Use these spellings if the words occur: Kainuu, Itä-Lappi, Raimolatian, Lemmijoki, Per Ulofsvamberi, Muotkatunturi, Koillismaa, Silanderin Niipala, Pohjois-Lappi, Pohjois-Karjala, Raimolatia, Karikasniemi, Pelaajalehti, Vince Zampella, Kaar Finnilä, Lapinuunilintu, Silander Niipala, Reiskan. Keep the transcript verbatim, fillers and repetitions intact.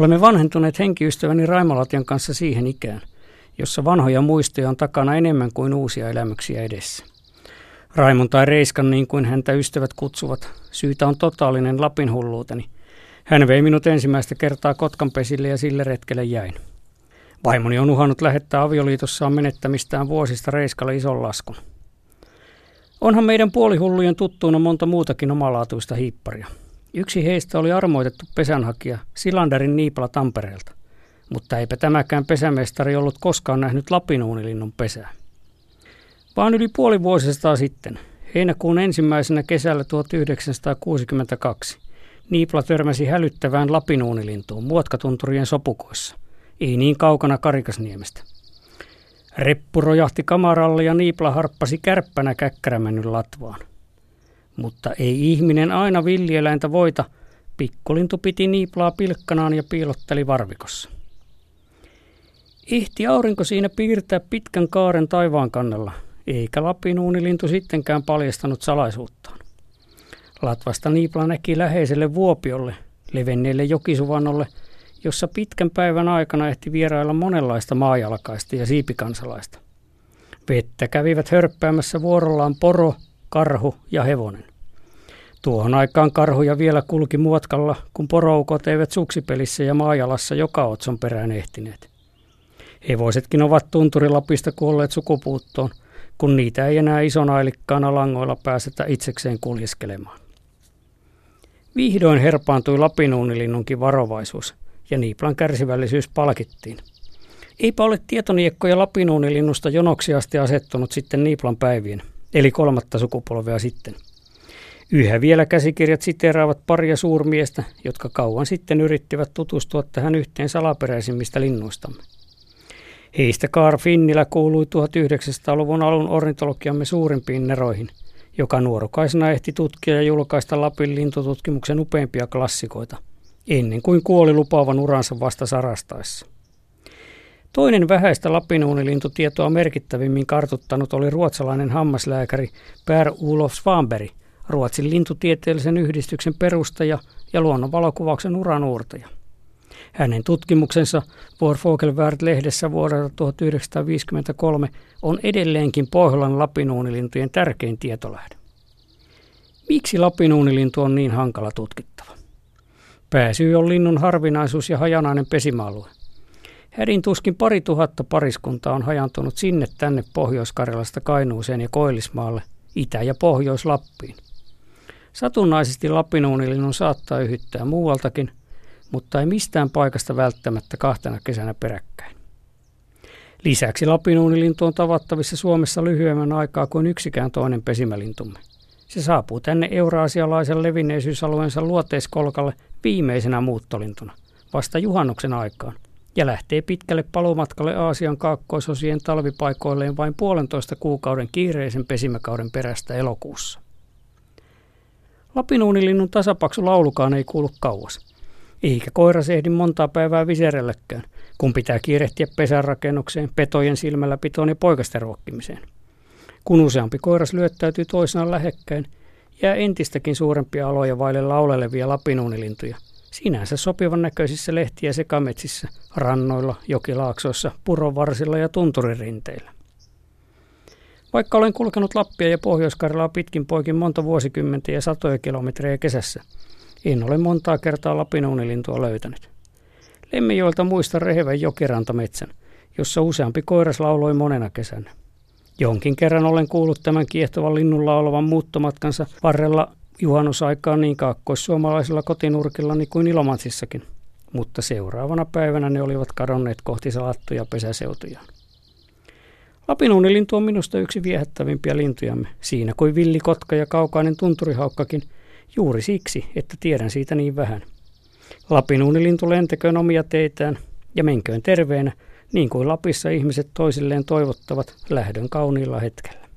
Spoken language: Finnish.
Olemme vanhentuneet henkiystäväni Raimolatian kanssa siihen ikään, jossa vanhoja muistoja on takana enemmän kuin uusia elämyksiä edessä. Raimon tai Reiskan, niin kuin häntä ystävät kutsuvat, syytä on totaalinen Lapin hulluuteni. Hän vei minut ensimmäistä kertaa Kotkanpesille ja sille retkelle jäin. Vaimoni on uhannut lähettää avioliitossaan menettämistään vuosista Reiskalle ison laskun. Onhan meidän puolihullujen tuttuuna monta muutakin omalaatuista hiipparia. Yksi heistä oli armoitettu pesänhakija Silanderin Niipala Tampereelta, mutta eipä tämäkään pesämestari ollut koskaan nähnyt lapinuunilinnun pesää. Vaan yli puoli vuosisataa sitten, heinäkuun ensimmäisenä kesällä tuhatyhdeksänsataakuusikymmentäkaksi, Niipla törmäsi hälyttävään lapinuunilintuun Muotkatunturien sopukoissa, ei niin kaukana Karikasniemestä. Reppu rojahti kamaralle ja Niipla harppasi kärppänä käkkärämännyn latvaan. Mutta ei ihminen aina villieläintä voita, pikkulintu piti Niiplaa pilkkanaan ja piilotteli varvikossa. Ehti aurinko siinä piirtää pitkän kaaren taivaan kannella, eikä lapinuunilintu sittenkään paljastanut salaisuuttaan. Latvasta Niipla näki läheiselle Vuopiolle, levenneelle jokisuvannolle, jossa pitkän päivän aikana ehti vierailla monenlaista maajalkaista ja siipikansalaista. Vettä kävivät hörppäämässä vuorollaan poro, karhu ja hevonen. Tuohon aikaan karhuja vielä kulki muotkalla, kun poroukot eivät suksipelissä ja maajalassa joka otson perään ehtineet. Hevosetkin ovat Tunturilapista kuolleet sukupuuttoon, kun niitä ei enää isonailikkaana langoilla pääsetä itsekseen kuljeskelemaan. Vihdoin herpaantui lapinuunilinnunkin varovaisuus, ja Niiplan kärsivällisyys palkittiin. Eipä ole tietoniekkoja lapinuunilinnusta jonoksi asti asettunut sitten Niiplan päivien, eli kolmatta sukupolvea sitten. Yhä vielä käsikirjat siteeraavat paria suurmiestä, jotka kauan sitten yrittivät tutustua tähän yhteen salaperäisimmistä linnuistamme. Heistä Kaar Finnilä kuului tuhatyhdeksänsataaluvun alun ornitologiamme suurimpiin neroihin, joka nuorukaisena ehti tutkia ja julkaista Lapin lintututkimuksen upeimpia klassikoita, ennen kuin kuoli lupaavan uransa vasta sarastaessa. Toinen vähäistä lapinuunilintotietoa merkittävimmin kartuttanut oli ruotsalainen hammaslääkäri Per Ulofsvamberi, Ruotsin lintutieteellisen yhdistyksen perustaja ja luonnonvalokuvauksen uranuurtaja. Hänen tutkimuksensa Vår Fågelvärld-lehdessä vuodelta tuhatyhdeksänsataaviisikymmentäkolme on edelleenkin Pohjolan lapinuunilintujen tärkein tietolähde. Miksi lapinuunilintu on niin hankala tutkittava? Pääsyy on linnun harvinaisuus ja hajanainen pesimäalue. Hädin tuskin pari tuhatta pariskuntaa on hajantunut sinne tänne Pohjois-Karjalasta Kainuuseen ja Koillismaalle, Itä- ja Pohjois-Lappiin. Satunnaisesti lapinuunilinnun saattaa yhyttää muualtakin, mutta ei mistään paikasta välttämättä kahtena kesänä peräkkäin. Lisäksi lapinuunilintu on tavattavissa Suomessa lyhyemmän aikaa kuin yksikään toinen pesimälintumme. Se saapuu tänne euraasialaisen levinneisyysalueensa luoteiskolkalle viimeisenä muuttolintuna, vasta juhannuksen aikaan, ja lähtee pitkälle paluumatkalle Aasian kaakkoisosien talvipaikoilleen vain puolentoista kuukauden kiireisen pesimäkauden perästä elokuussa. Lapinuunilinnun tasapaksu laulukaan ei kuulu kauas. Eikä koiras ehdi montaa päivää viserelläkään, kun pitää kiirehtiä pesän rakennukseen, petojen silmälläpitoon ja poikasten ruokkimiseen. Kun useampi koiras lyöttäytyy toisenaan lähekkäin, jää entistäkin suurempia aloja vaille laulelevia lapinuunilintuja, sinänsä sopivan näköisissä lehtiä sekametsissä, rannoilla, jokilaaksoissa, puronvarsilla ja tunturirinteillä. Vaikka olen kulkenut Lappia ja Pohjois-Karjalaa pitkin poikin monta vuosikymmentä ja satoja kilometrejä kesässä, en ole montaa kertaa lapinuunilintua löytänyt. Lemmijoilta muistan rehevän jokirantametsän, jossa useampi koiras lauloi monena kesänä. Jonkin kerran olen kuullut tämän kiehtovan linnun laulavan muuttomatkansa varrella juhannusaikaan niin kaakkoissuomalaisilla kotinurkillani kuin Ilomantsissakin, mutta seuraavana päivänä ne olivat kadonneet kohti salattuja pesäseutujaan. Lapinuunilintu on minusta yksi viehättävimpiä lintujamme, siinä kuin villikotka ja kaukainen tunturihaukkakin, juuri siksi, että tiedän siitä niin vähän. Lapinuunilintu lentäköön omia teitään ja menköön terveenä, niin kuin Lapissa ihmiset toisilleen toivottavat lähdön kauniilla hetkellä.